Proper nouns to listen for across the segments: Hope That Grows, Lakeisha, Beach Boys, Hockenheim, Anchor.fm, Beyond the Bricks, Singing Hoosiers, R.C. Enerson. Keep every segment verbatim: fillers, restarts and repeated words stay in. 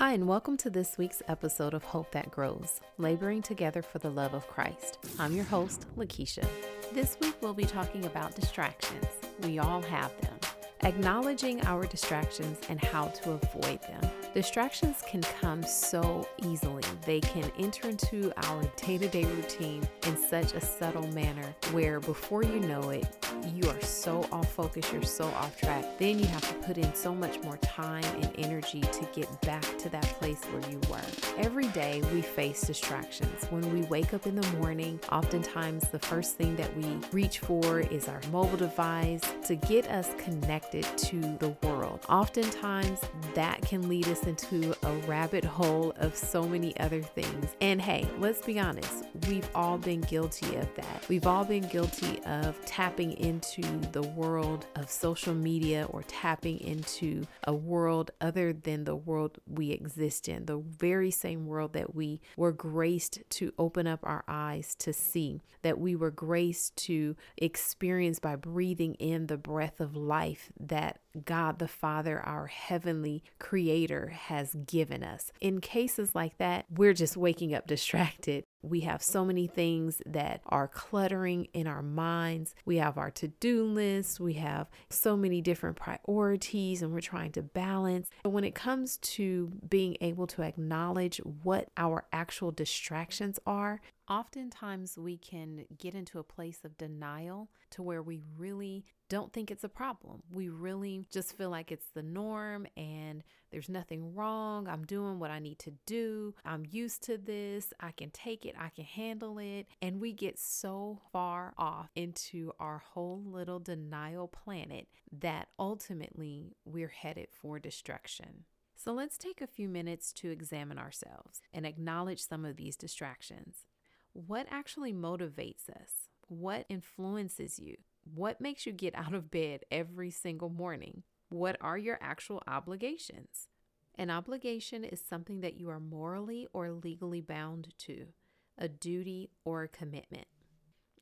Hi, and welcome to this week's episode of Hope That Grows, laboring together for the love of Christ. I'm your host, Lakeisha. This week, we'll be talking about distractions. We all have them. Acknowledging our distractions and how to avoid them. Distractions can come so easily. They can enter into our day-to-day routine in such a subtle manner where before you know it, you are so off focus, you're so off track. Then you have to put in so much more time and energy to get back to that place where you were. Every day we face distractions. When we wake up in the morning, oftentimes the first thing that we reach for is our mobile device to get us connected to the world. Oftentimes that can lead us into a rabbit hole of so many other things. And hey, let's be honest, we've all been guilty of that. We've all been guilty of tapping in into the world of social media or tapping into a world other than the world we exist in, the very same world that we were graced to open up our eyes to see, that we were graced to experience by breathing in the breath of life that God the Father, our heavenly creator, has given us. In cases like that, we're just waking up distracted. We have so many things that are cluttering in our minds. We have our to-do lists. We have so many different priorities and we're trying to balance. But when it comes to being able to acknowledge what our actual distractions are, oftentimes we can get into a place of denial to where we really don't think it's a problem. We really just feel like it's the norm and there's nothing wrong. I'm doing what I need to do. I'm used to this. I can take it. I can handle it. And we get so far off into our whole little denial planet that ultimately we're headed for destruction. So let's take a few minutes to examine ourselves and acknowledge some of these distractions. What actually motivates us? What influences you? What makes you get out of bed every single morning? What are your actual obligations? An obligation is something that you are morally or legally bound to, a duty or a commitment.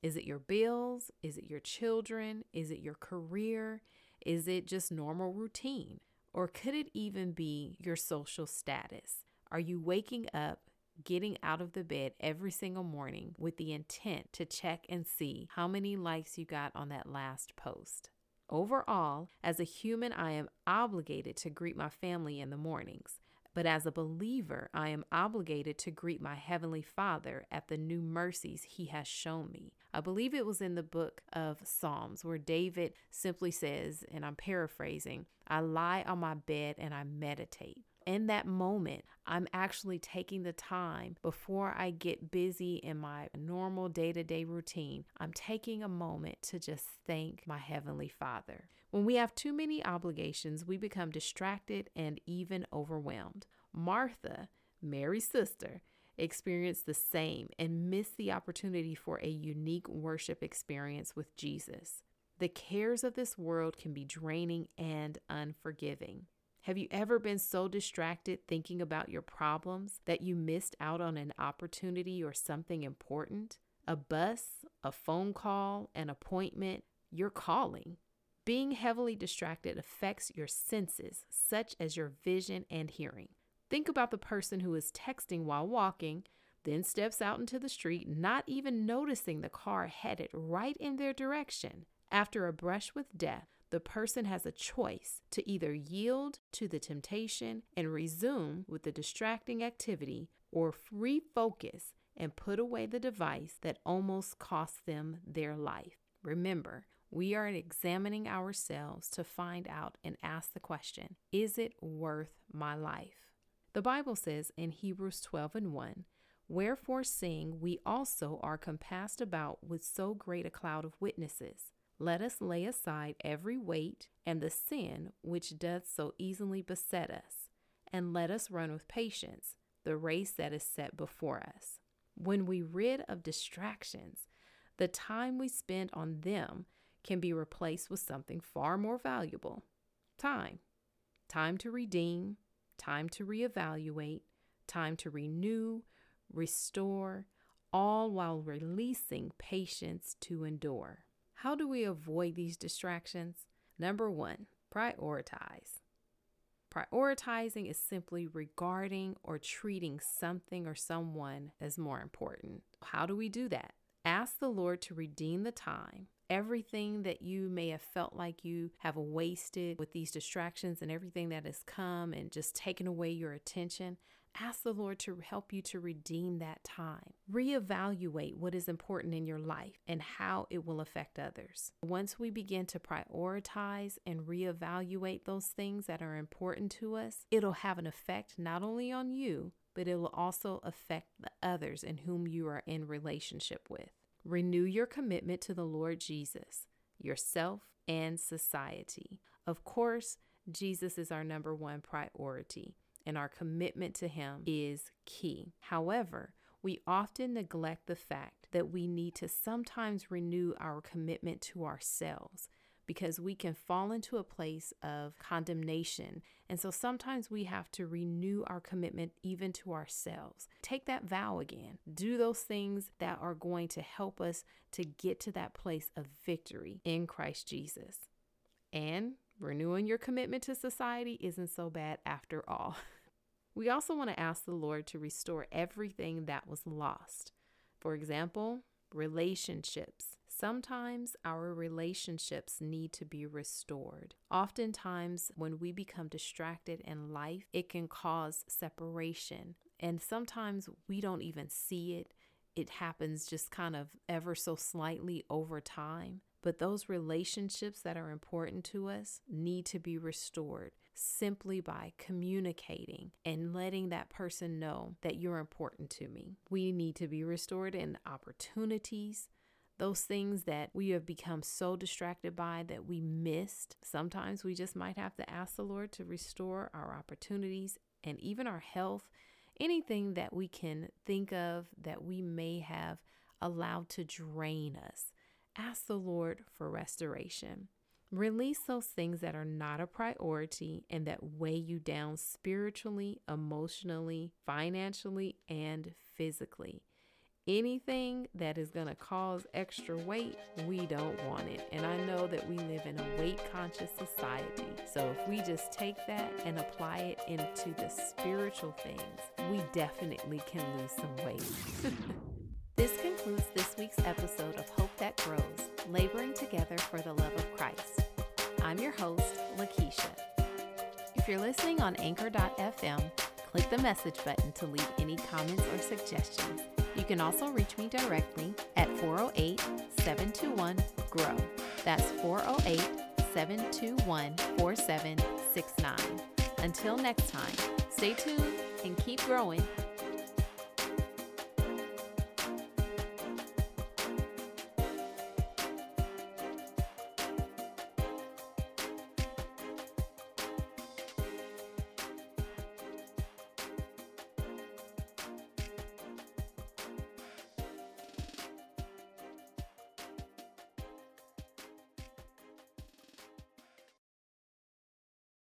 Is it your bills? Is it your children? Is it your career? Is it just normal routine? Or could it even be your social status? Are you waking up, getting out of the bed every single morning with the intent to check and see how many likes you got on that last post? Overall, as a human, I am obligated to greet my family in the mornings. But as a believer, I am obligated to greet my Heavenly Father at the new mercies He has shown me. I believe it was in the book of Psalms where David simply says, and I'm paraphrasing, I lie on my bed and I meditate. In that moment, I'm actually taking the time before I get busy in my normal day-to-day routine. I'm taking a moment to just thank my Heavenly Father. When we have too many obligations, we become distracted and even overwhelmed. Martha, Mary's sister, experienced the same and missed the opportunity for a unique worship experience with Jesus. The cares of this world can be draining and unforgiving. Have you ever been so distracted thinking about your problems that you missed out on an opportunity or something important? A bus, a phone call, an appointment, your calling. Being heavily distracted affects your senses, such as your vision and hearing. Think about the person who is texting while walking, then steps out into the street, not even noticing the car headed right in their direction. After a brush with death, the person has a choice to either yield to the temptation and resume with the distracting activity or refocus and put away the device that almost cost them their life. Remember, we are examining ourselves to find out and ask the question, is it worth my life? The Bible says in Hebrews twelve and one, wherefore seeing we also are compassed about with so great a cloud of witnesses, let us lay aside every weight and the sin which doth so easily beset us, and let us run with patience the race that is set before us. When we rid of distractions, the time we spend on them can be replaced with something far more valuable. Time. Time to redeem, time to reevaluate, time to renew, restore, all while releasing patience to endure. How do we avoid these distractions? Number one, prioritize. Prioritizing is simply regarding or treating something or someone as more important. How do we do that? Ask the Lord to redeem the time, everything that you may have felt like you have wasted with these distractions and everything that has come and just taken away your attention. Ask the Lord to help you to redeem that time. Reevaluate what is important in your life and how it will affect others. Once we begin to prioritize and reevaluate those things that are important to us, it'll have an effect not only on you, but it will also affect the others in whom you are in relationship with. Renew your commitment to the Lord Jesus, yourself, and society. Of course, Jesus is our number one priority, and our commitment to Him is key. However, we often neglect the fact that we need to sometimes renew our commitment to ourselves because we can fall into a place of condemnation. And so sometimes we have to renew our commitment even to ourselves. Take that vow again. Do those things that are going to help us to get to that place of victory in Christ Jesus. And renewing your commitment to society isn't so bad after all. We also want to ask the Lord to restore everything that was lost. For example, relationships. Sometimes our relationships need to be restored. Oftentimes, when we become distracted in life, it can cause separation. And sometimes we don't even see it. It happens just kind of ever so slightly over time. But those relationships that are important to us need to be restored simply by communicating and letting that person know that you're important to me. We need to be restored in opportunities. Those things that we have become so distracted by that we missed. Sometimes we just might have to ask the Lord to restore our opportunities and even our health, anything that we can think of that we may have allowed to drain us. Ask the Lord for restoration. Release those things that are not a priority and that weigh you down spiritually, emotionally, financially, and physically. Anything that is going to cause extra weight, we don't want it. And I know that we live in a weight-conscious society. So if we just take that and apply it into the spiritual things, we definitely can lose some weight. This concludes this week's episode of Hope That Grows, Laboring Together for the Love of Christ. I'm your host, Lakeisha. If you're listening on Anchor dot F M, click the message button to leave any comments or suggestions. You can also reach me directly at four oh eight, seven two one, GROW. That's four oh eight, seven two one, four seven six nine. Until next time, stay tuned and keep growing.